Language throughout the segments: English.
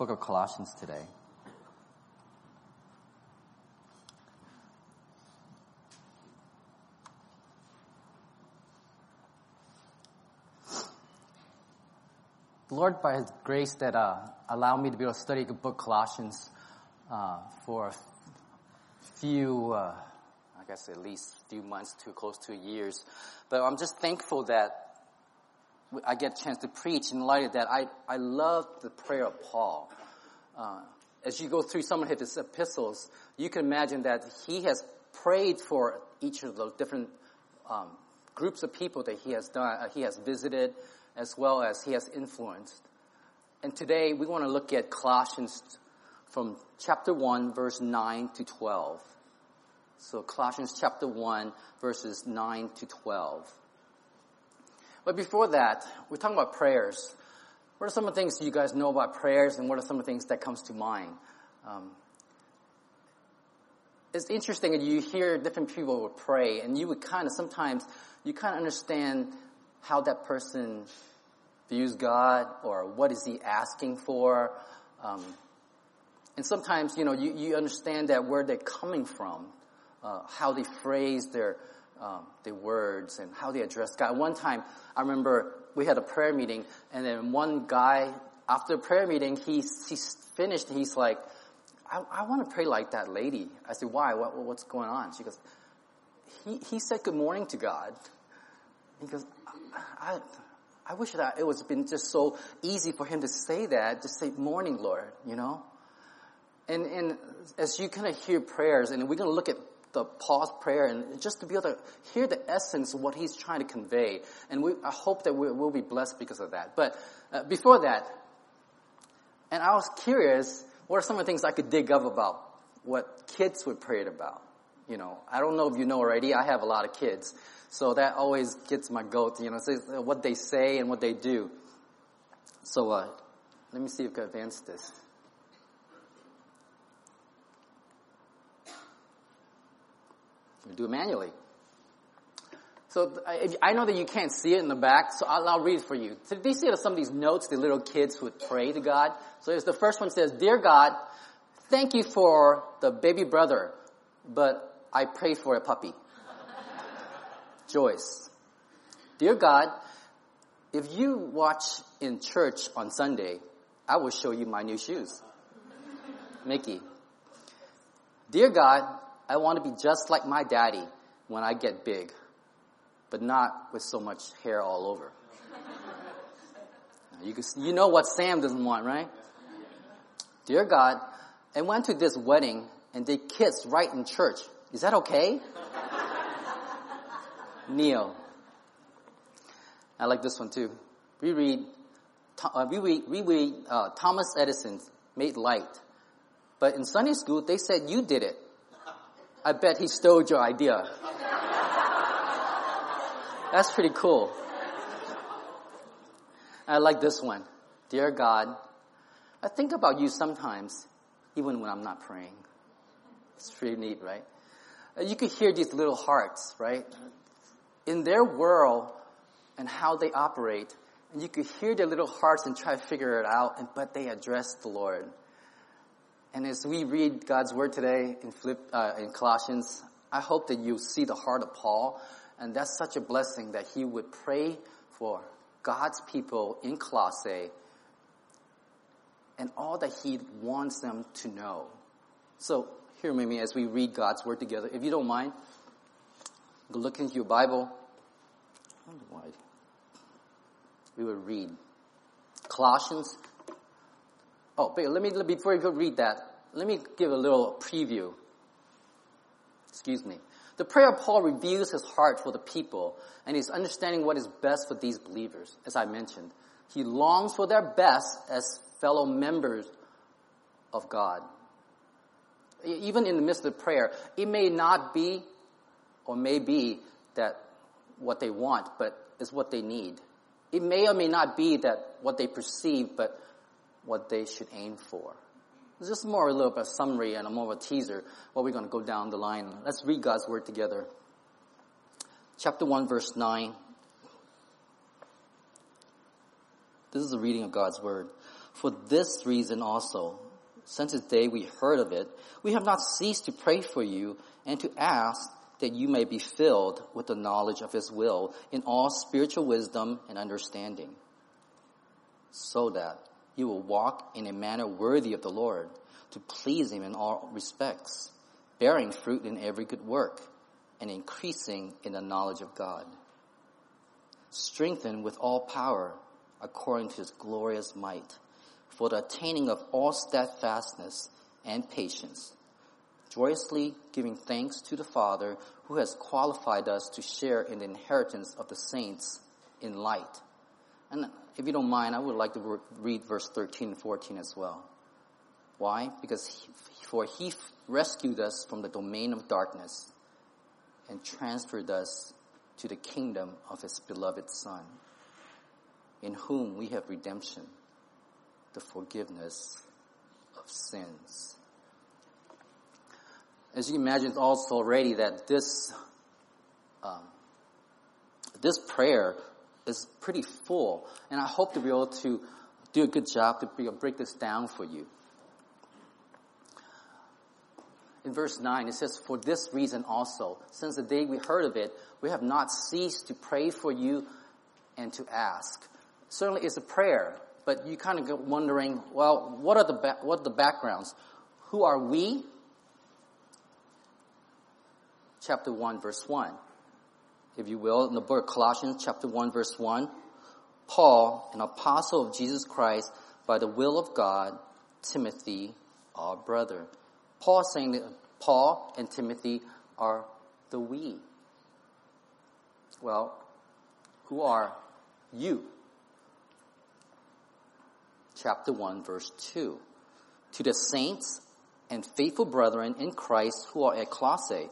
book of Colossians today. The Lord, by His grace, that allowed me to be able to study the book Colossians for a few, I guess at least a few months, too close to years. But I'm just thankful that I get a chance to preach in light of that. I love the prayer of Paul. As you go through some of his epistles, you can imagine that he has prayed for each of those different groups of people that he has visited, as well as he has influenced. And today we want to look at Colossians from chapter 1, verse 9 to 12. So Colossians chapter 1, verses 9 to 12. But before that, we're talking about prayers. What are some of the things you guys know about prayers, and what are some of the things that comes to mind? It's interesting that you hear different people would pray, and you would sometimes understand how that person views God, or what is he asking for. And sometimes, you understand that where they're coming from, how they phrase their words and how they address God. One time, I remember we had a prayer meeting, and then one guy, after the prayer meeting, he finished, and he's like, I want to pray like that lady. I said, why? What's going on? She goes, he said good morning to God. He goes, I wish that it was been just so easy for him to say that, just say morning, Lord, And as you kind of hear prayers, and we're going to look at Paul's prayer, and just to be able to hear the essence of what he's trying to convey. And I hope that we'll be blessed because of that. But before that, and I was curious, what are some of the things I could dig up about what kids would pray about? I don't know if you know already, I have a lot of kids. So that always gets my goat, what they say and what they do. So let me see if I can advance this. We do it manually. So I know that you can't see it in the back, so I'll read it for you. So these are some of these notes the little kids would pray to God. So the first one says, Dear God, thank you for the baby brother, but I pray for a puppy. Joyce, Dear God, if you watch in church on Sunday, I will show you my new shoes. Mickey, Dear God, I want to be just like my daddy when I get big, but not with so much hair all over. You know what Sam doesn't want, right? Dear God, I went to this wedding and they kissed right in church. Is that okay? Neil. I like this one too. We read Thomas Edison made light. But in Sunday school, they said you did it. I bet he stole your idea. That's pretty cool. I like this one. Dear God, I think about you sometimes, even when I'm not praying. It's pretty neat, right? You could hear these little hearts, right? In their world and how they operate, and you could hear their little hearts and try to figure it out, but they address the Lord. And as we read God's word today in Colossians, I hope that you see the heart of Paul, and that's such a blessing that he would pray for God's people in Colossae and all that he wants them to know. So hear me as we read God's word together. If you don't mind, look into your Bible. We will read Colossians. Oh, but before you go read that, let me give a little preview. Excuse me. The prayer of Paul reveals his heart for the people, and he's understanding what is best for these believers, as I mentioned. He longs for their best as fellow members of God. Even in the midst of the prayer, it may not be or may be that what they want, but it's what they need. It may or may not be that what they perceive, but what they should aim for. It's just more a little bit of summary and more of a teaser what we're going to go down the line. Let's read God's word together. Chapter 1, verse 9. This is the reading of God's word. For this reason also, since the day we heard of it, we have not ceased to pray for you and to ask that you may be filled with the knowledge of his will in all spiritual wisdom and understanding, so that you will walk in a manner worthy of the Lord, to please him in all respects, bearing fruit in every good work and increasing in the knowledge of God, strengthened with all power according to his glorious might, for the attaining of all steadfastness and patience, joyously giving thanks to the Father who has qualified us to share in the inheritance of the saints in light. And if you don't mind, I would like to read verse 13 and 14 as well. Why? Because he rescued us from the domain of darkness and transferred us to the kingdom of his beloved Son, in whom we have redemption, the forgiveness of sins. As you imagine also already that this prayer is pretty full, and I hope to be able to do a good job to break this down for you. In verse 9, it says, for this reason also, since the day we heard of it, we have not ceased to pray for you and to ask. Certainly it's a prayer, but you kind of get wondering, well, what are the backgrounds? Who are we? Chapter 1, verse 1. If you will, in the book of Colossians, chapter 1, verse 1, Paul, an apostle of Jesus Christ, by the will of God, Timothy, our brother. Paul saying that Paul and Timothy are the we. Well, who are you? Chapter 1, verse 2. To the saints and faithful brethren in Christ who are at Colossae,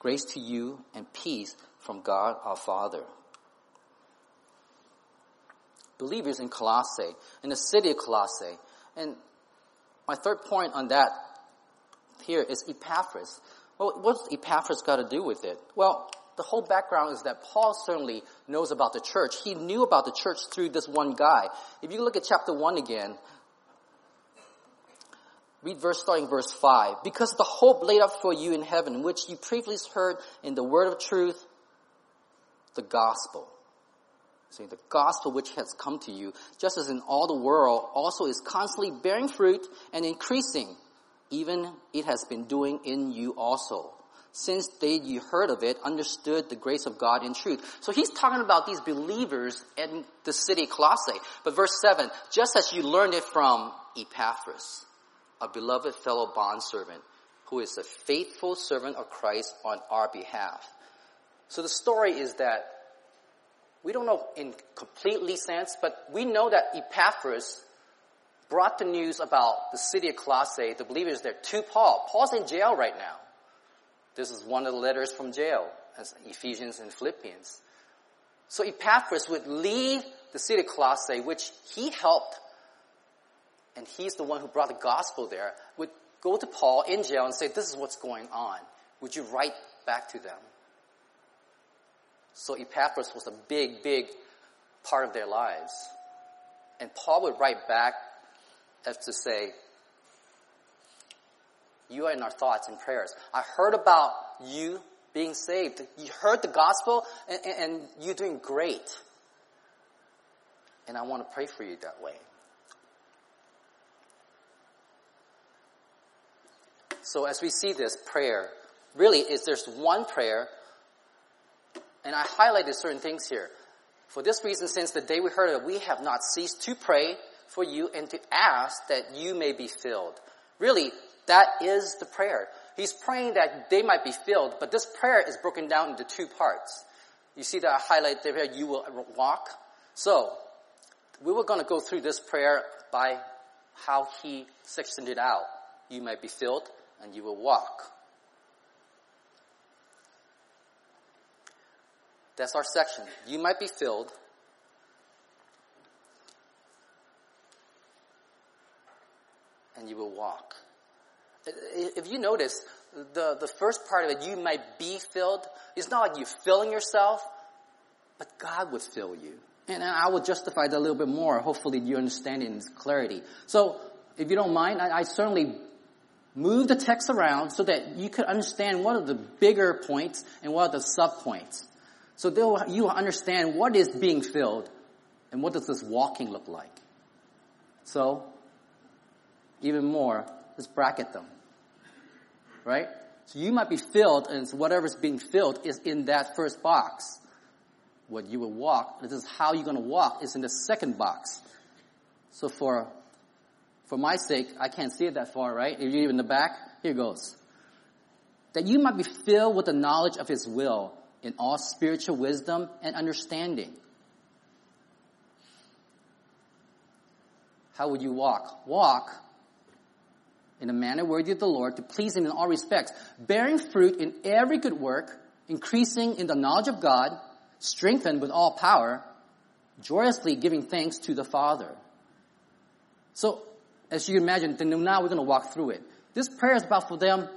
grace to you and peace from God our Father. Believers in Colossae, in the city of Colossae. And my third point on that here is Epaphras. Well, what's Epaphras got to do with it? Well, the whole background is that Paul certainly knows about the church. He knew about the church through this one guy. If you look at chapter 1 again, read starting verse 5. Because of the hope laid up for you in heaven, which you previously heard in the word of truth, the gospel. So the gospel which has come to you, just as in all the world, also is constantly bearing fruit and increasing, even it has been doing in you also, since they you heard of it, understood the grace of God in truth. So he's talking about these believers in the city of Colossae. But verse 7, just as you learned it from Epaphras, a beloved fellow bondservant, who is a faithful servant of Christ on our behalf. So the story is that we don't know in completely sense, but we know that Epaphras brought the news about the city of Colossae, the believers there, to Paul. Paul's in jail right now. This is one of the letters from jail, as Ephesians and Philippians. So Epaphras would leave the city of Colossae, which he helped, and he's the one who brought the gospel there, would go to Paul in jail and say, this is what's going on. Would you write back to them? So Epaphras was a big, big part of their lives. And Paul would write back as to say, you are in our thoughts and prayers. I heard about you being saved. You heard the gospel and you're doing great. And I want to pray for you that way. So as we see this prayer, really is there's one prayer. And I highlighted certain things here. For this reason, since the day we heard of it, we have not ceased to pray for you and to ask that you may be filled. Really, that is the prayer. He's praying that they might be filled, but this prayer is broken down into two parts. You see that I highlighted there, you will walk. So, we were going to go through this prayer by how he sectioned it out. You may be filled and you will walk. That's our section. You might be filled. And you will walk. If you notice, the first part of it, you might be filled. It's not like you're filling yourself. But God would fill you. And I will justify that a little bit more. Hopefully you understand it in clarity. So if you don't mind, I certainly move the text around so that you could understand what are the bigger points and what are the sub-points. So you will understand what is being filled and what does this walking look like. So, even more, let's bracket them. Right? So you might be filled, and whatever's being filled is in that first box. What you will walk, this is how you're going to walk, is in the second box. So for my sake, I can't see it that far, right? If you're in the back, here goes. That you might be filled with the knowledge of His will in all spiritual wisdom and understanding. How would you walk? Walk in a manner worthy of the Lord, to please Him in all respects, bearing fruit in every good work, increasing in the knowledge of God, strengthened with all power, joyously giving thanks to the Father. So, as you can imagine, then now we're going to walk through it. This prayer is about for them,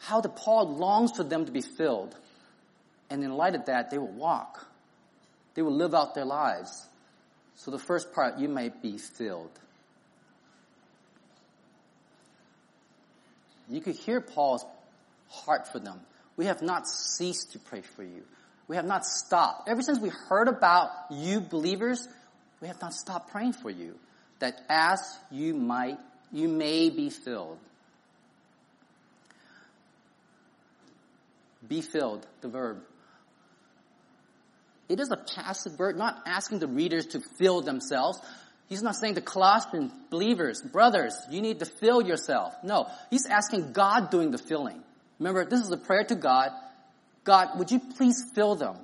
how the Paul longs for them to be filled. And in light of that, they will walk. They will live out their lives. So the first part, you may be filled. You could hear Paul's heart for them. We have not ceased to pray for you. We have not stopped. Ever since we heard about you believers, we have not stopped praying for you. That as you may be filled. Be filled, the verb. It is a passive verb, not asking the readers to fill themselves. He's not saying the Colossian believers, brothers, you need to fill yourself. No, he's asking God doing the filling. Remember, this is a prayer to God. God, would you please fill them?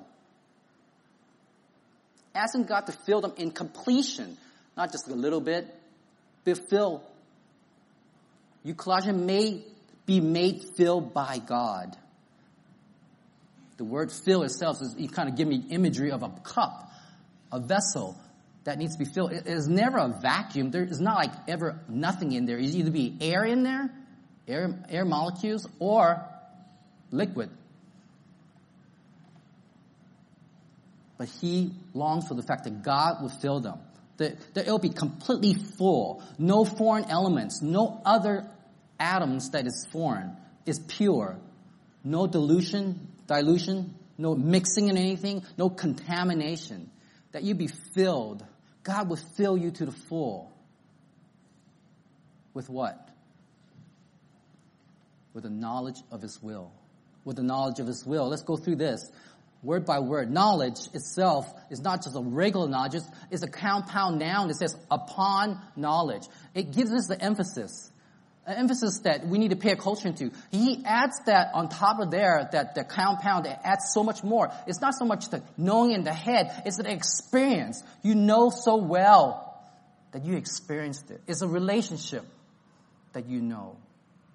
Asking God to fill them in completion, not just a little bit, but fill. You Colossians may be made filled by God. The word fill itself is, you kind of give me imagery of a cup, a vessel that needs to be filled. It is never a vacuum. There is not like ever nothing in there. It's either be air in there, air molecules, or liquid. But he longs for the fact that God will fill them. That it will be completely full. No foreign elements, no other atoms that is foreign. It's pure. No dilution, no mixing in anything, no contamination, that you be filled. God will fill you to the full. With what? With the knowledge of His will. With the knowledge of His will. Let's go through this word by word. Knowledge itself is not just a regular knowledge. It's a compound noun. It says upon knowledge. It gives us the emphasis. An emphasis that we need to pay attention to. He adds that on top of there, that the compound adds so much more. It's not so much the knowing in the head, it's an experience. You know so well that you experienced it. It's a relationship that you know.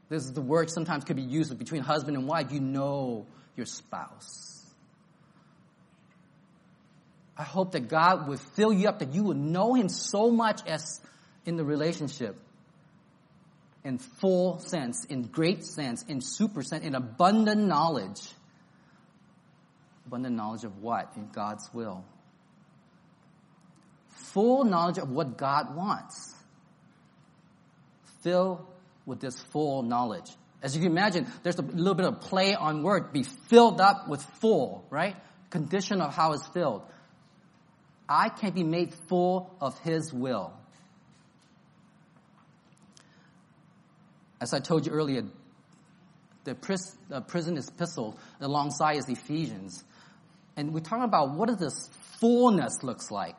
This is the word sometimes could be used between husband and wife. You know your spouse. I hope that God would fill you up, that you would know Him so much as in the relationship. In full sense, in great sense, in super sense, in abundant knowledge. Abundant knowledge of what? In God's will. Full knowledge of what God wants. Fill with this full knowledge. As you can imagine, there's a little bit of play on word. Be filled up with full, right? Condition of how it's filled. I can be made full of His will. As I told you earlier, the prison epistle alongside is Ephesians. And we're talking about what does this fullness looks like.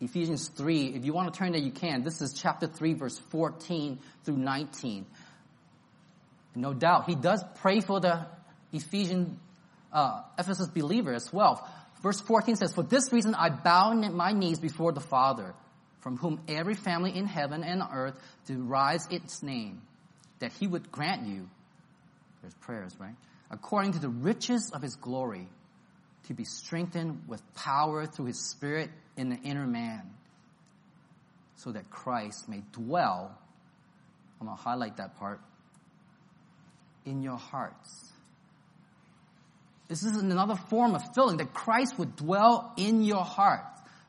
Ephesians 3, if you want to turn there, you can. This is chapter 3, verse 14 through 19. No doubt, he does pray for the Ephesus believer as well. Verse 14 says, "For this reason I bow my knees before the Father, from whom every family in heaven and earth derives its name, that He would grant you," there's prayers, right? "according to the riches of His glory, to be strengthened with power through His Spirit in the inner man, so that Christ may dwell," I'm going to highlight that part, "in your hearts This is another form of filling, that Christ would dwell in your heart,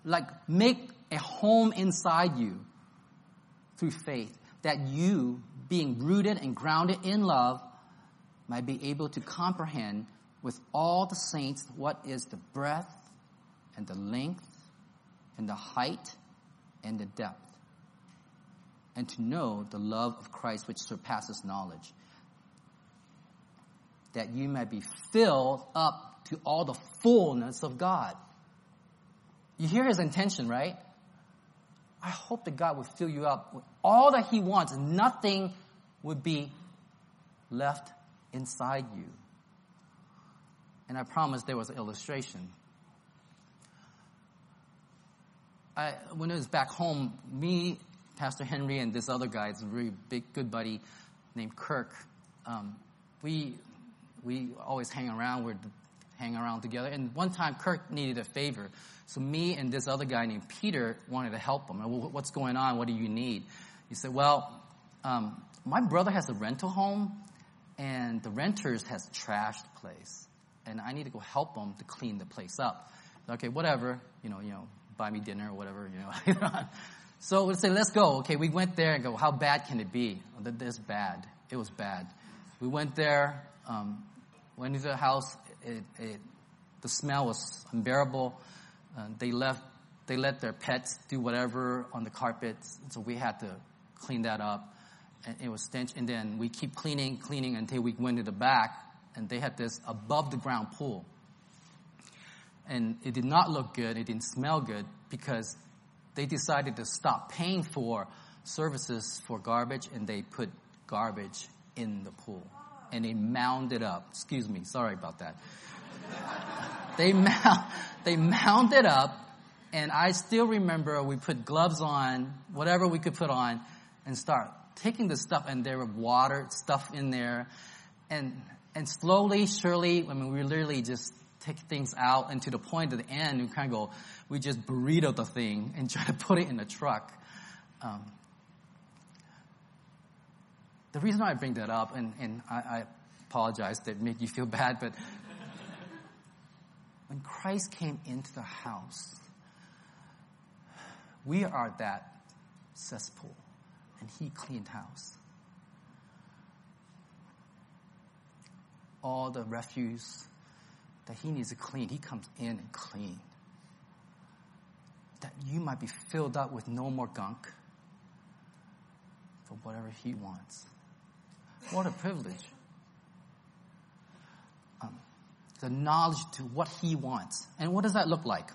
like make a home inside you through faith, that you, being rooted and grounded in love, might be able to comprehend with all the saints what is the breadth and the length and the height and the depth, and to know the love of Christ which surpasses knowledge, that you might be filled up to all the fullness of God. You hear his intention, right? I hope that God would fill you up with all that he wants. Nothing would be left inside you. And I promise there was an illustration. When it was back home, me, Pastor Henry, and this other guy, it's a really big, good buddy named Kirk, we always hang around. We'd hang around together. And one time, Kirk needed a favor. So me and this other guy named Peter wanted to help him. What's going on? What do you need? He said, well, my brother has a rental home, and the renters has trashed the place, and I need to go help him to clean the place up. Okay, whatever. You know, buy me dinner or whatever, you know. So we say, let's go. Okay, we went there and go, how bad can it be? Oh, this bad. It was bad. We went there. Went into the house. The smell was unbearable. They let their pets do whatever on the carpets, so we had to clean that up. And it was stench. And then we keep cleaning until we went to the back, and they had this above the ground pool. And it did not look good. It didn't smell good because they decided to stop paying for services for garbage, and they put garbage in the pool. And they mounded up. Excuse me. Sorry about that. They mounded up. And I still remember we put gloves on, whatever we could put on, and start taking the stuff. And there were water stuff in there. And slowly, surely, I mean, we literally just take things out. And to the point at the end, we kind of go, we just burrito the thing and try to put it in the truck. The reason why I bring that up, and I apologize that make you feel bad, but when Christ came into the house, we are that cesspool, and he cleaned house. All the refuse that he needs to clean, he comes in and clean. That you might be filled up with no more gunk for whatever he wants. What a privilege. The knowledge to what he wants. And what does that look like?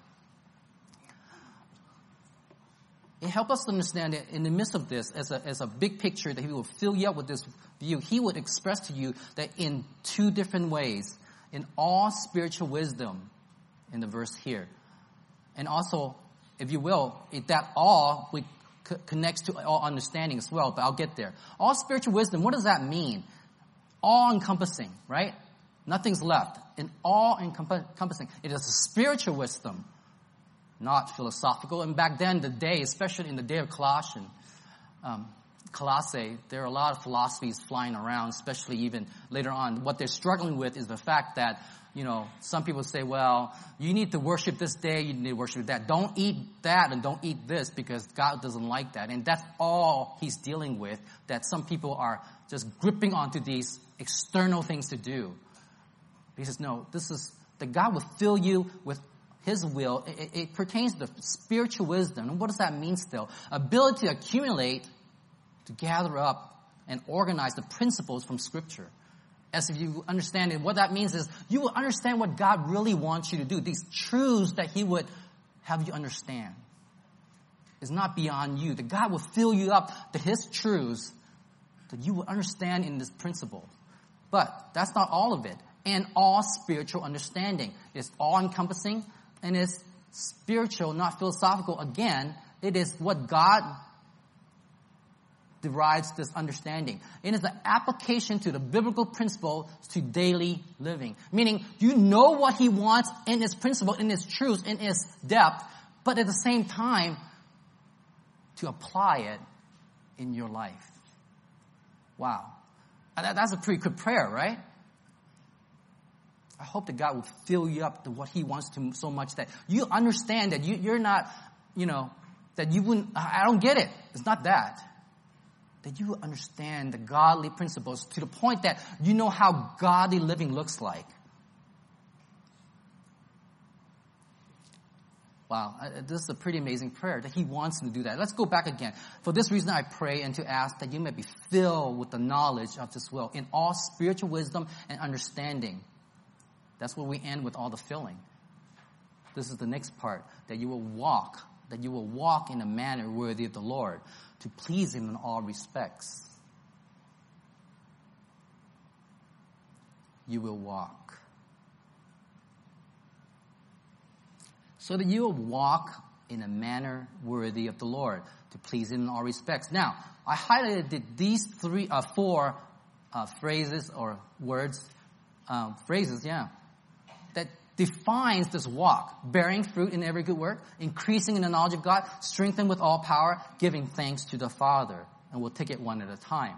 It helps us understand that in the midst of this, as a big picture, that he will fill you up with this view. He would express to you that in two different ways, in all spiritual wisdom, in the verse here. And also, if you will, that all we connects to all understanding as well, but I'll get there. All spiritual wisdom, what does that mean? All-encompassing, right? Nothing's left. An all-encompassing. It is a spiritual wisdom, not philosophical. And back then, the day, especially in the day of Colossae, there are a lot of philosophies flying around, especially even later on. What they're struggling with is the fact that, you know, some people say, well, you need to worship this day, you need to worship that. Don't eat that and don't eat this because God doesn't like that. And that's all he's dealing with, that some people are just gripping onto these external things to do. He says, no, this is that God will fill you with his will. It pertains to spiritual wisdom. And what does that mean still? Ability to accumulate, to gather up, and organize the principles from Scripture. As if you understand it, what that means is you will understand what God really wants you to do. These truths that he would have you understand is not beyond you. That God will fill you up to his truths that you will understand in this principle. But that's not all of it. And all spiritual understanding. It's all-encompassing and it's spiritual, not philosophical. Again, it is what God derives this understanding. It is the application to the biblical principle to daily living. Meaning, you know what he wants in his principle, in his truth, in his depth, but at the same time, to apply it in your life. Wow. That's a pretty good prayer, right? I hope that God will fill you up to what He wants to so much that you understand that you're not, that you wouldn't, I don't get it. It's not that. That you understand the godly principles to the point that you know how godly living looks like. Wow, this is a pretty amazing prayer that He wants him to do that. Let's go back again. For this reason I pray and to ask that you may be filled with the knowledge of His will in all spiritual wisdom and understanding. That's where we end with all the filling. This is the next part, that you will walk in a manner worthy of the Lord, to please Him in all respects. You will walk. So that you will walk in a manner worthy of the Lord, to please Him in all respects. Now, I highlighted these four phrases or words, that defines this walk: bearing fruit in every good work, increasing in the knowledge of God, strengthened with all power, giving thanks to the Father. And we'll take it one at a time.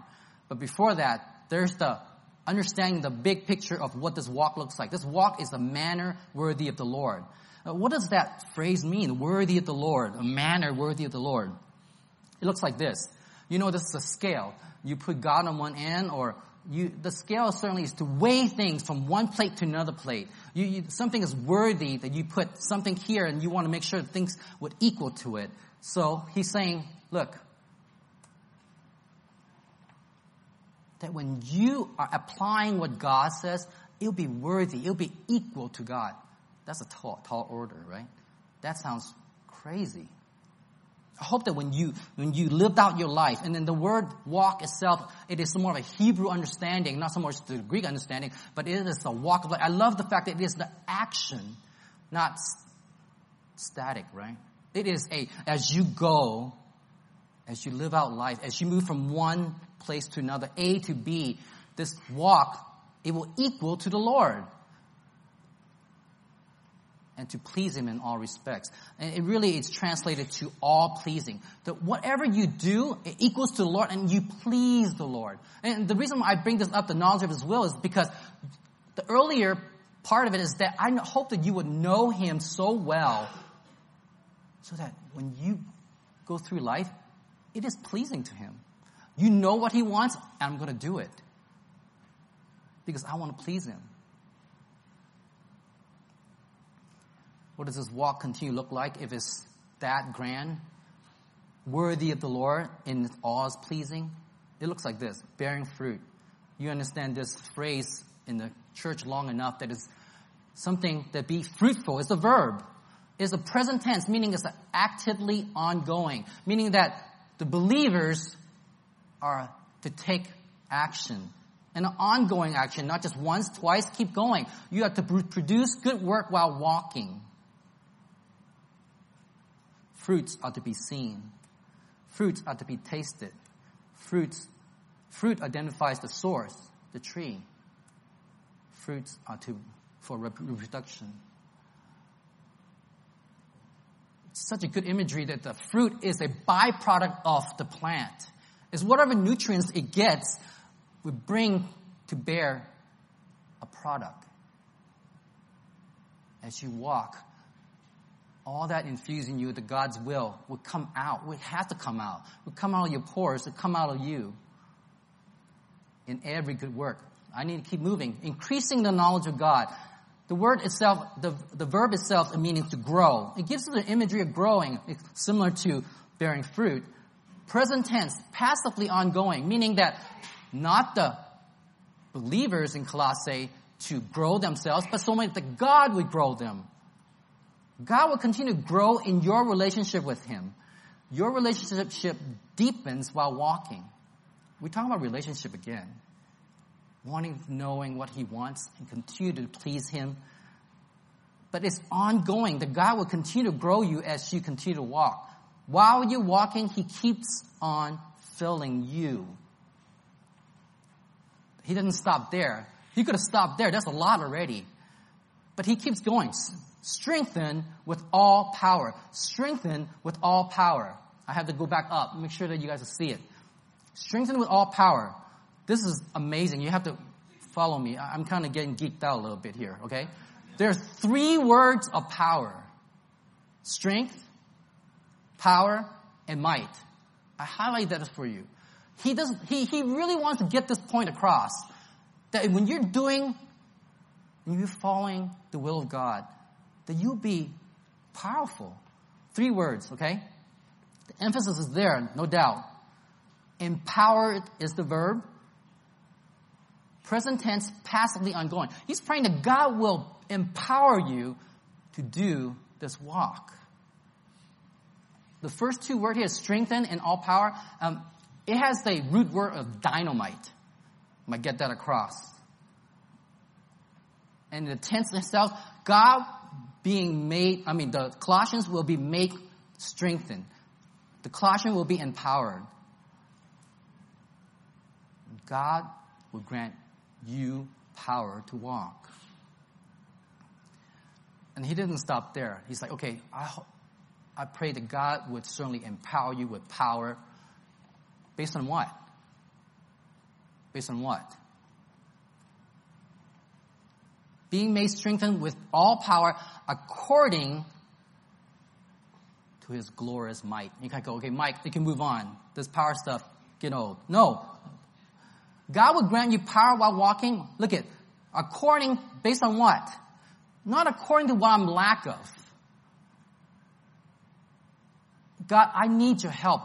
But before that, there's the understanding the big picture of what this walk looks like. This walk is a manner worthy of the Lord. What does that phrase mean? Worthy of the Lord. A manner worthy of the Lord. It looks like this. This is a scale. You put God on one end, the scale certainly is to weigh things from one plate to another plate. Something is worthy that you put something here and you want to make sure that things would equal to it. So He's saying, look, that when you are applying what God says, it'll be worthy. It'll be equal to God. That's a tall order, right? That sounds crazy. I hope that when you lived out your life, and then the word walk itself, it is more of a Hebrew understanding, not so much the Greek understanding, but it is a walk of life. I love the fact that it is the action, not static, right? It is as you live out life, as you move from one place to another, A to B, this walk, it will equal to the Lord. And to please Him in all respects. And it's translated to all pleasing. That whatever you do, it equals to the Lord, and you please the Lord. And the reason why I bring this up, the knowledge of His will, is because the earlier part of it is that I hope that you would know Him so well, so that when you go through life, it is pleasing to Him. You know what He wants, and I'm going to do it. Because I want to please Him. What does this walk continue to look like if it's that grand? Worthy of the Lord in all is pleasing. It looks like this, bearing fruit. You understand this phrase in the church long enough that it's something that be fruitful. It's a verb. It's a present tense, meaning it's actively ongoing, meaning that the believers are to take action. An ongoing action, not just once, twice, keep going. You have to produce good work while walking. Fruits are to be seen. Fruits are to be tasted. Fruit identifies the source, the tree. Fruits are for reproduction. It's such a good imagery that the fruit is a byproduct of the plant. It's whatever nutrients it gets, we bring to bear a product. As you walk, all that infusing you, the God's will come out. It has to come out. It will come out of your pores. It will come out of you in every good work. I need to keep moving. Increasing the knowledge of God. The word itself, the verb itself, it means to grow. It gives us the imagery of growing. It's similar to bearing fruit. Present tense, passively ongoing, meaning that not the believers in Colossae to grow themselves, but so much that God would grow them. God will continue to grow in your relationship with Him. Your relationship deepens while walking. We're talking about relationship again. Knowing what He wants and continue to please Him. But it's ongoing that God will continue to grow you as you continue to walk. While you're walking, He keeps on filling you. He didn't stop there. He could have stopped there. That's a lot already. But He keeps going. Strengthen with all power. Strengthen with all power. I have to go back up. Make sure that you guys see it. Strengthen with all power. This is amazing. You have to Follow me. I'm kind of getting geeked out a little bit here, okay? There are three words of power. Strength, power, and might. I highlight that for you. He really wants to get this point across. That when you're following the will of God, that you'll be powerful. Three words, okay? The emphasis is there, no doubt. Empowered is the verb. Present tense, passively ongoing. He's praying that God will empower you to do this walk. The first two words here, strengthen and all power, it has the root word of dynamite. I might get that across. And the tense itself, the Colossians will be made strengthened. The Colossians will be empowered. God will grant you power to walk. And he didn't stop there. He's like, okay, I pray that God would certainly empower you with power. Based on what? Based on what? Being made strengthened with all power according to his glorious might. You can't go, okay, Mike, you can move on. This power stuff, get old. No. God will grant you power while walking. Look at, according, based on what? Not according to what I'm lack of. God, I need your help.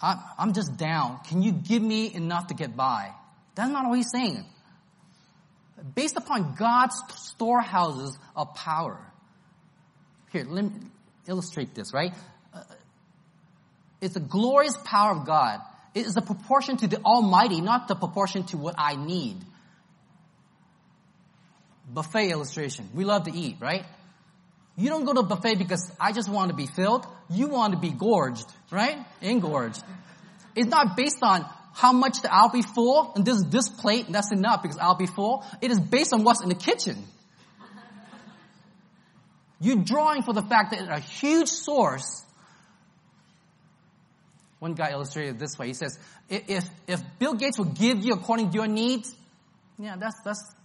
I'm just down. Can you give me enough to get by? That's not what he's saying. Based upon God's storehouses of power. Here, let me illustrate this, right? It's the glorious power of God. It is a proportion to the Almighty, not the proportion to what I need. Buffet illustration. We love to eat, right? You don't go to a buffet because I just want to be filled. You want to be gorged, right? Engorged. It's not based on how much that I'll be full, and this is this plate, and that's enough because I'll be full. It is based on what's in the kitchen. You're drawing for the fact that it's a huge source. One guy illustrated it this way. He says, if Bill Gates will give you according to your needs, yeah,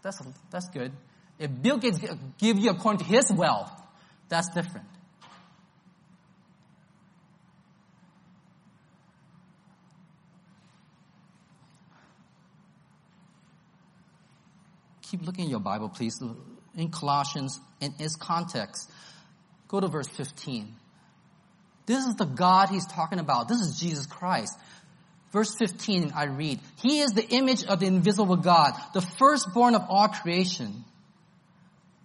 that's good. If Bill Gates give you according to his wealth, that's different. Keep looking at your Bible, please. In Colossians, in its context, go to verse 15. This is the God he's talking about. This is Jesus Christ. Verse 15, I read, he is the image of the invisible God, the firstborn of all creation.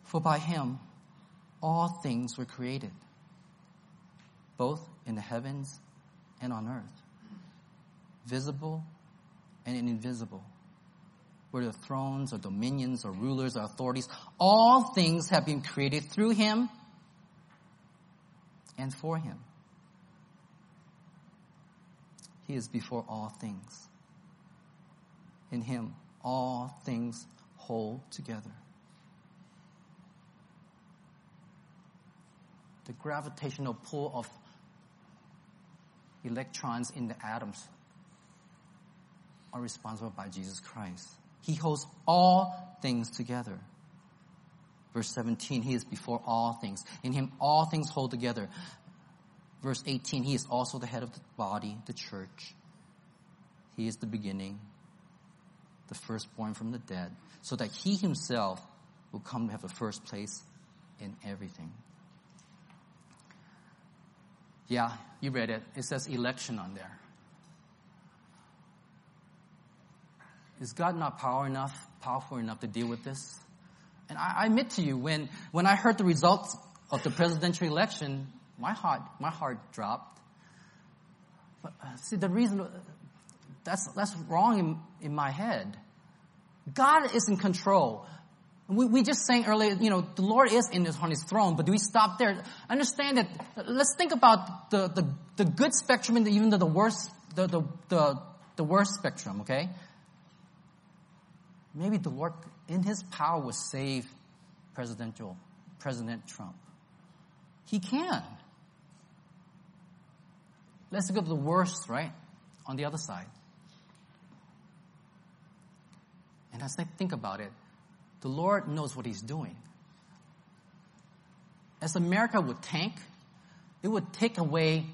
For by him, all things were created, both in the heavens and on earth, visible and invisible, whether thrones or dominions or rulers or authorities. All things have been created through him and for him. He is before all things. In him, all things hold together. The gravitational pull of electrons in the atoms are responsible by Jesus Christ. He holds all things together. Verse 17, he is before all things. In him, all things hold together. Verse 18, he is also the head of the body, the church. He is the beginning, the firstborn from the dead, so that he himself will come to have the first place in everything. Yeah, you read it. It says election on there. Is God not powerful enough to deal with this? And I admit to you, when I heard the results of the presidential election, my heart dropped. But see, the reason that's wrong in my head. God is in control. We just sang earlier, the Lord is on his throne, but do we stop there? Understand that, let's think about the good spectrum and even the worst, the worst spectrum, okay? Maybe the Lord, in his power, will save President Trump. He can. Let's look at the worst, right? On the other side. And as I think about it, the Lord knows what he's doing. As America would tank, it would take away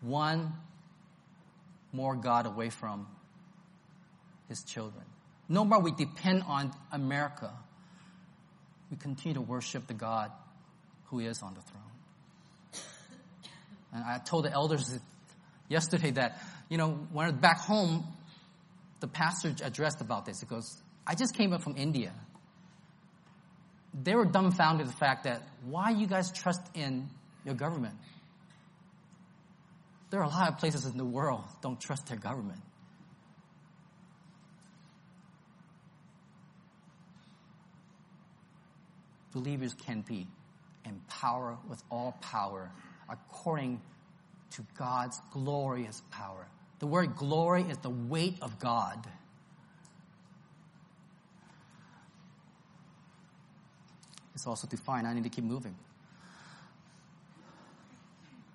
one more God away from his children. No more we depend on America. We continue to worship the God who is on the throne. And I told the elders yesterday that, when I was back home, the pastor addressed about this. He goes, I just came up from India. They were dumbfounded at the fact that why you guys trust in your government. There are a lot of places in the world don't trust their government. Believers can be empowered with all power according to God's glorious power. The word glory is the weight of God. It's also defined, I need to keep moving.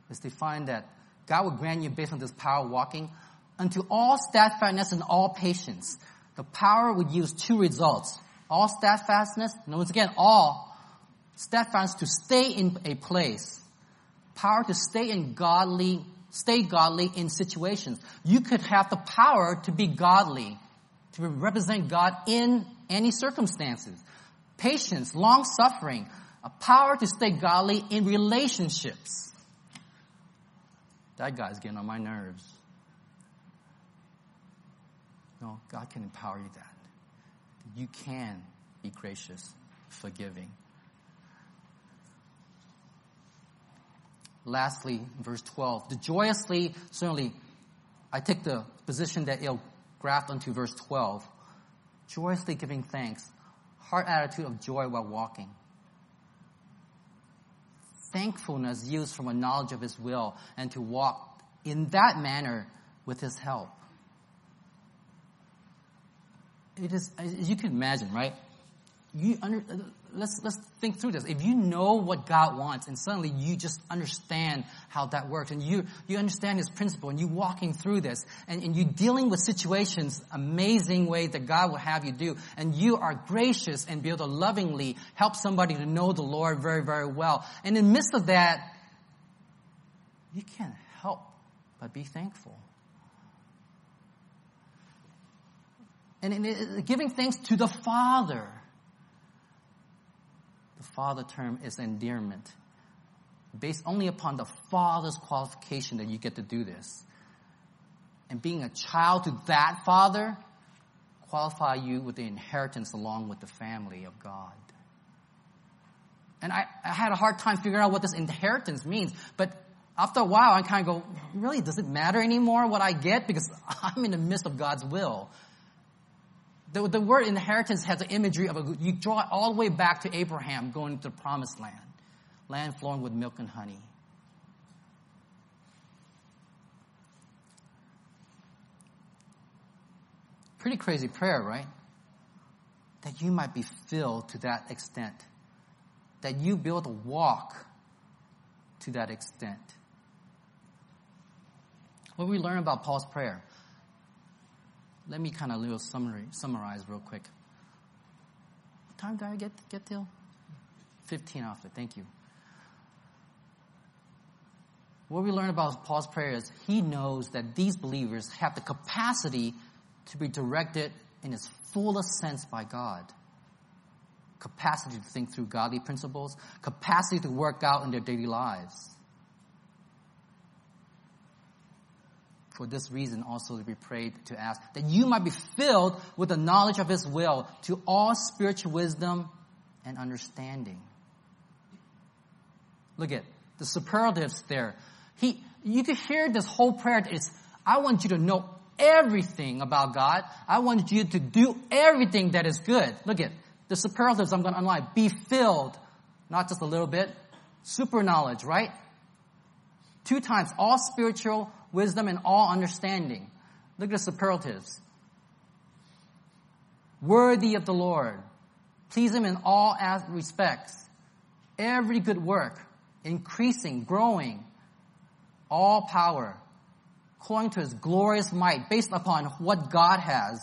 It's defined that God will grant you based on this power walking unto all steadfastness and all patience. The power would use two results. All steadfastness, and once again, all steadfastness to stay in a place. Power to stay godly in situations. You could have the power to be godly, to represent God in any circumstances. Patience, long-suffering, a power to stay godly in relationships. That guy's getting on my nerves. No, God can empower you that. You can be gracious, forgiving. Lastly, verse 12. The joyously, certainly, I take the position that it'll graft onto verse 12. Joyously giving thanks. Heart attitude of joy while walking. Thankfulness used from a knowledge of his will and to walk in that manner with his help. It is, as you can imagine, right? Let's think through this. If you know what God wants and suddenly you just understand how that works and you understand his principle and you're walking through this and you're dealing with situations, amazing way that God will have you do, and you are gracious and be able to lovingly help somebody to know the Lord very, very well. And in the midst of that, you can't help but be thankful. And giving thanks to the Father. The Father term is endearment. Based only upon the Father's qualification that you get to do this. And being a child to that Father qualify you with the inheritance along with the family of God. And I had a hard time figuring out what this inheritance means. But after a while, I kind of go, really, does it matter anymore what I get? Because I'm in the midst of God's will. The word inheritance has the imagery of you draw it all the way back to Abraham going to the promised land. Land flowing with milk and honey. Pretty crazy prayer, right? That you might be filled to that extent. That you be able to walk to that extent. What we learn about Paul's prayer. Let me kind of summarize real quick. What time did I get till? 15 after, thank you. What we learn about Paul's prayer is he knows that these believers have the capacity to be directed in its fullest sense by God. Capacity to think through godly principles. Capacity to work out in their daily lives. For this reason also to be prayed to ask that you might be filled with the knowledge of his will to all spiritual wisdom and understanding. Look at the superlatives there. You could hear this whole prayer. It's, I want you to know everything about God. I want you to do everything that is good. Look at the superlatives I'm going to underline. Be filled, not just a little bit. Super knowledge, right? 2 times, all spiritual wisdom and all understanding. Look at the superlatives. Worthy of the Lord. Please him in all respects. Every good work. Increasing, growing. All power. According to his glorious might. Based upon what God has.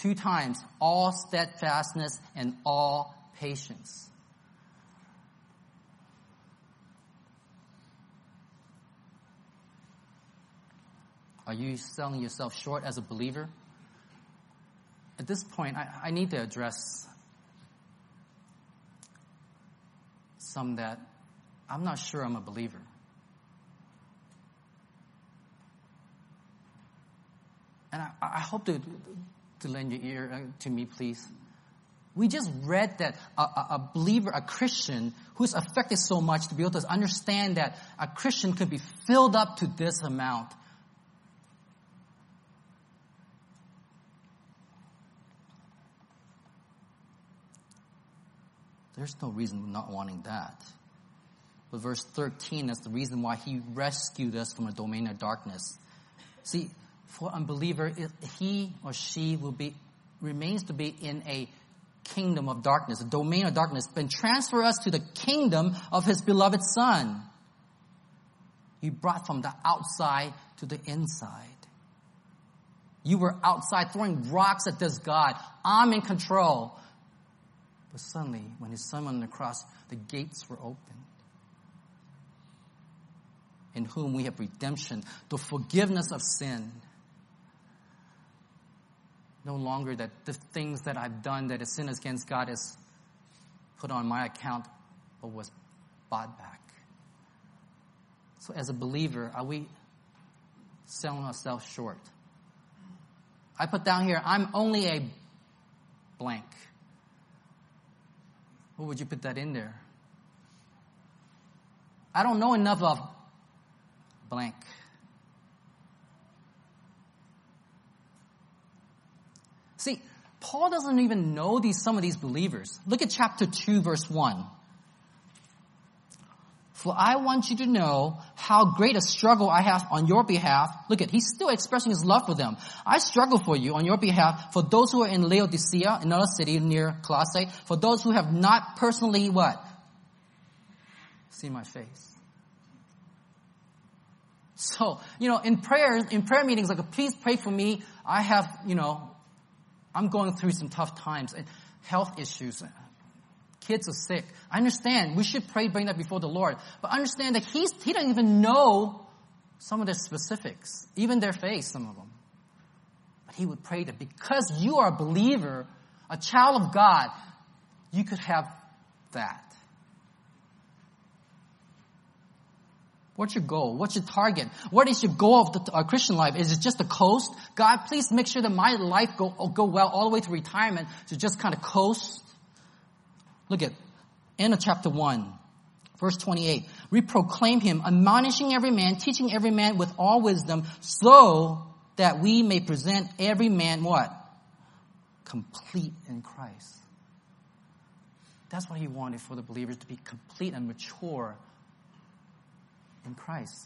two times, all steadfastness and all patience. Are you selling yourself short as a believer? At this point, I need to address some that I'm not sure I'm a believer. And I hope to lend your ear to me, please. We just read that a believer, a Christian, who's affected so much to be able to understand that a Christian could be filled up to this amount. There's no reason not wanting that. But verse 13 is the reason why he rescued us from a domain of darkness. See, for unbeliever, he or she remains to be in a kingdom of darkness, a domain of darkness, but transfer us to the kingdom of his beloved Son. He brought from the outside to the inside. You were outside throwing rocks at this God. I'm in control. But suddenly, when his Son went on the cross, the gates were opened. In whom we have redemption, the forgiveness of sin. No longer that the things that I've done that is sin against God is put on my account, but was bought back. So as a believer, are we selling ourselves short? I put down here, I'm only a blank. What would you put that in there? I don't know enough of blank. See, Paul doesn't even know some of these believers. Look at chapter 2, verse 1. For I want you to know how great a struggle I have on your behalf. Look at, he's still expressing his love for them. I struggle for you on your behalf, for those who are in Laodicea, another city near Colossae, for those who have not personally what? Seen my face. So, in prayer meetings, like, please pray for me. I have, I'm going through some tough times and health issues. Kids are sick. I understand. We should bring that before the Lord. But understand that he doesn't even know some of their specifics, even their face, some of them. But he would pray that because you are a believer, a child of God, you could have that. What's your goal? What's your target? What is your goal of the Christian life? Is it just to coast? God, please make sure that my life go well all the way to retirement, to just kind of coast. Look at end of chapter 1, verse 28. We proclaim him, admonishing every man, teaching every man with all wisdom, so that we may present every man what? Complete in Christ. That's what he wanted for the believers, to be complete and mature in Christ.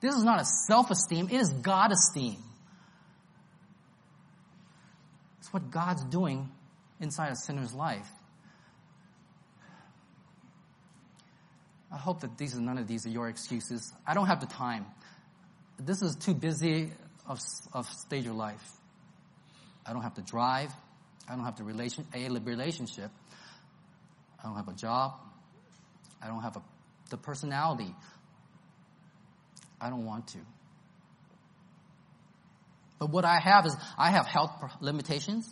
This is not a self-esteem, it is God-esteem. It's what God's doing inside a sinner's life. I hope that none of these are your excuses. I don't have the time. This is too busy of stage of life. I don't have to drive. I don't have a relationship. I don't have a job. I don't have the personality. I don't want to. But what I have is I have health limitations.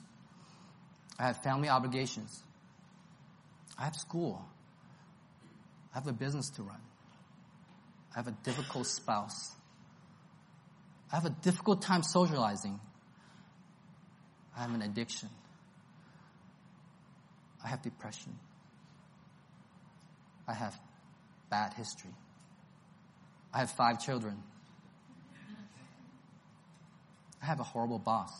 I have family obligations. I have school. I have a business to run. I have a difficult spouse. I have a difficult time socializing. I have an addiction. I have depression. I have bad history. I have 5 children. I have a horrible boss.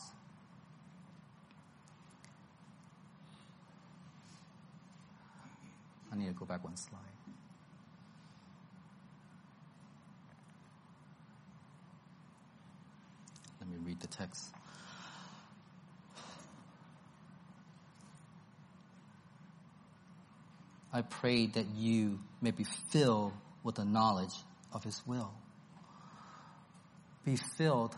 I need to go back one slide. Let me read the text. I pray that you may be filled with the knowledge of his will. Be filled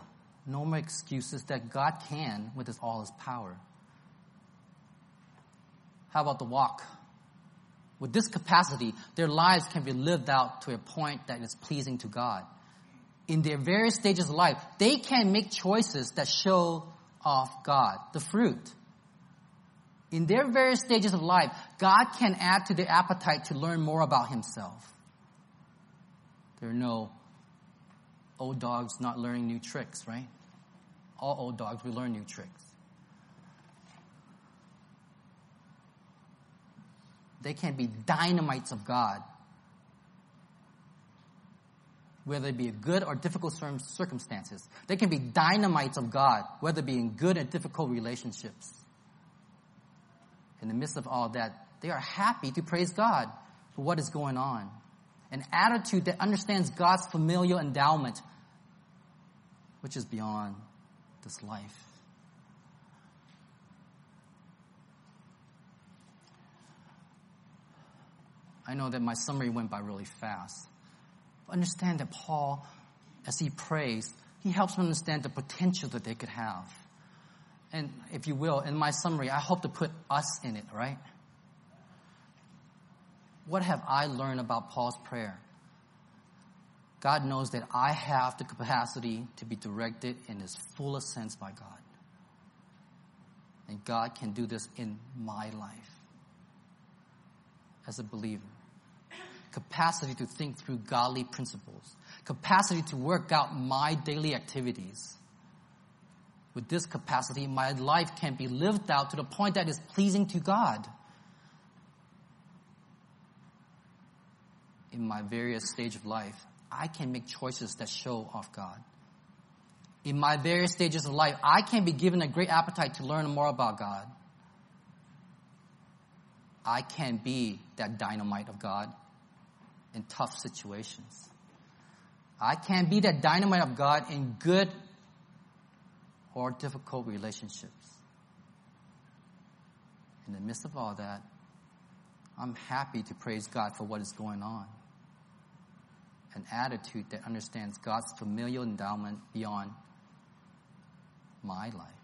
no more excuses, that God can with His all His power. How about the walk? With this capacity, their lives can be lived out to a point that is pleasing to God. In their various stages of life, they can make choices that show off God, the fruit. In their various stages of life, God can add to their appetite to learn more about Himself. There are no old dogs not learning new tricks, right? All old dogs, we learn new tricks. They can be dynamites of God. Whether it be good or difficult circumstances. They can be dynamites of God, whether it be in good and difficult relationships. In the midst of all that, they are happy to praise God for what is going on. An attitude that understands God's familial endowment, which is beyond this life. I know that my summary went by really fast. Understand that Paul, as he prays, he helps them understand the potential that they could have. And if you will, in my summary, I hope to put us in it, right? What have I learned about Paul's prayer? God knows that I have the capacity to be directed in His fullest sense by God. And God can do this in my life as a believer. Capacity to think through godly principles. Capacity to work out my daily activities. With this capacity, my life can be lived out to the point that is pleasing to God. In my various stage of life, I can make choices that show off God. In my various stages of life, I can be given a great appetite to learn more about God. I can be that dynamite of God in tough situations. I can be that dynamite of God in good or difficult relationships. In the midst of all that, I'm happy to praise God for what is going on. An attitude that understands God's familial endowment beyond my life.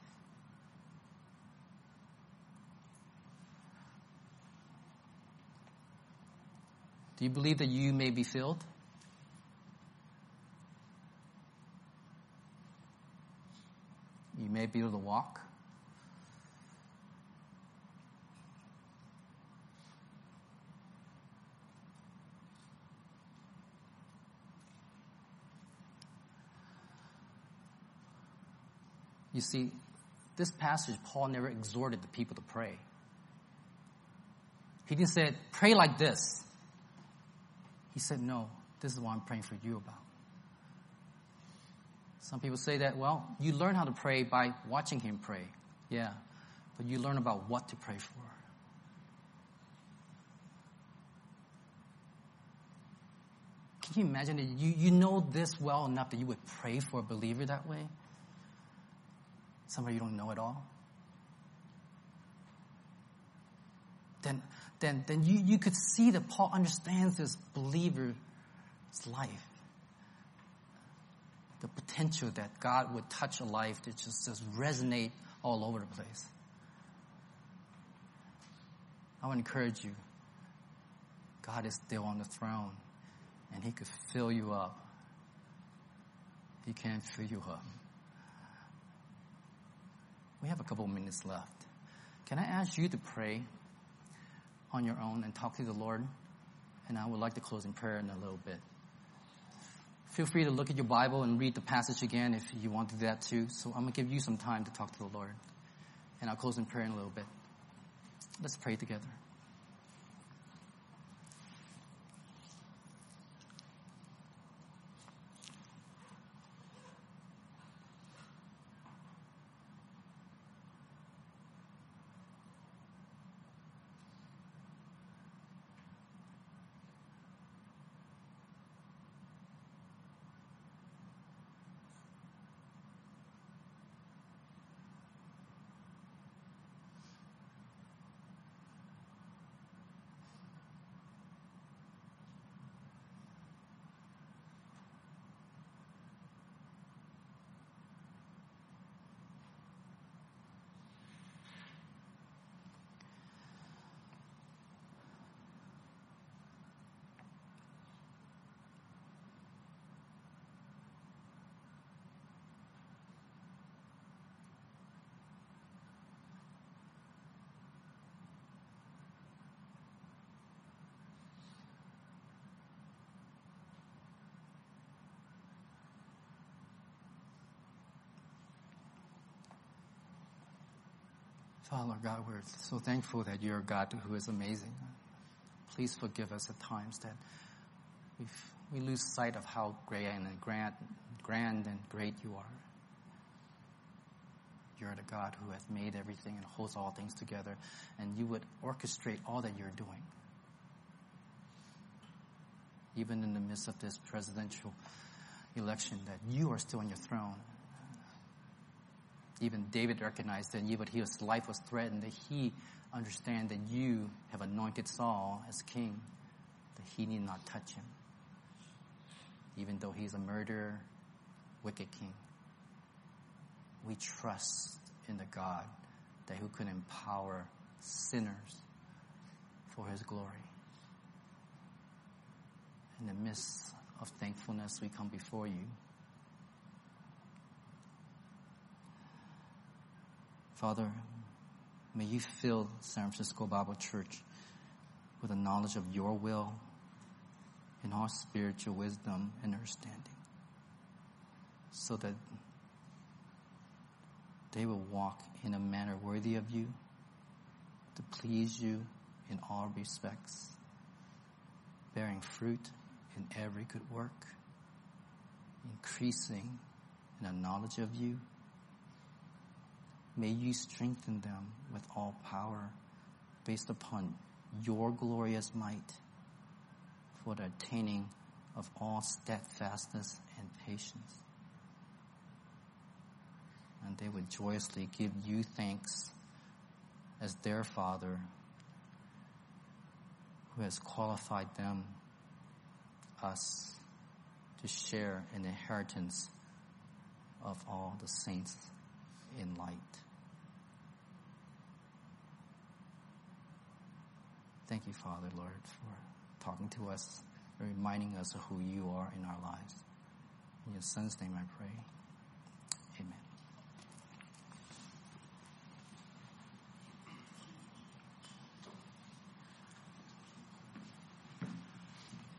Do you believe that you may be filled? You may be able to walk. You see, this passage, Paul never exhorted the people to pray. He didn't say, pray like this. He said, no, this is what I'm praying for you about. Some people say that, well, you learn how to pray by watching him pray. Yeah, but you learn about what to pray for. Can you imagine that you know this well enough that you would pray for a believer that way? Somebody you don't know at all? Then you could see that Paul understands this believer's life. The potential that God would touch a life that just resonate all over the place. I want to encourage you. God is still on the throne, and He could fill you up. He can fill you up. We have a couple minutes left. Can I ask you to pray on your own and talk to the Lord? And I would like to close in prayer in a little bit. Feel free to look at your Bible and read the passage again if you want to do that too. So I'm going to give you some time to talk to the Lord. And I'll close in prayer in a little bit. Let's pray together. Father God, we're so thankful that you're a God who is amazing. Please forgive us at times that we lose sight of how great and grand and great you are. You're the God who has made everything and holds all things together, and you would orchestrate all that you're doing. Even in the midst of this presidential election, that you are still on your throne. Even David recognized that even his life was threatened, that he understand that you have anointed Saul as king, that he need not touch him, even though he's a murderer, wicked king. We trust in the God that who can empower sinners for his glory. In the midst of thankfulness, we come before you. Father, may you fill San Francisco Bible Church with a knowledge of your will and all spiritual wisdom and understanding, so that they will walk in a manner worthy of you, to please you in all respects, bearing fruit in every good work, increasing in the knowledge of you. May you strengthen them with all power based upon your glorious might for the attaining of all steadfastness and patience. And they would joyously give you thanks as their Father who has qualified them, us, to share an inheritance of all the saints in light. Thank you, Father, Lord, for talking to us and reminding us of who you are in our lives. In your Son's name I pray.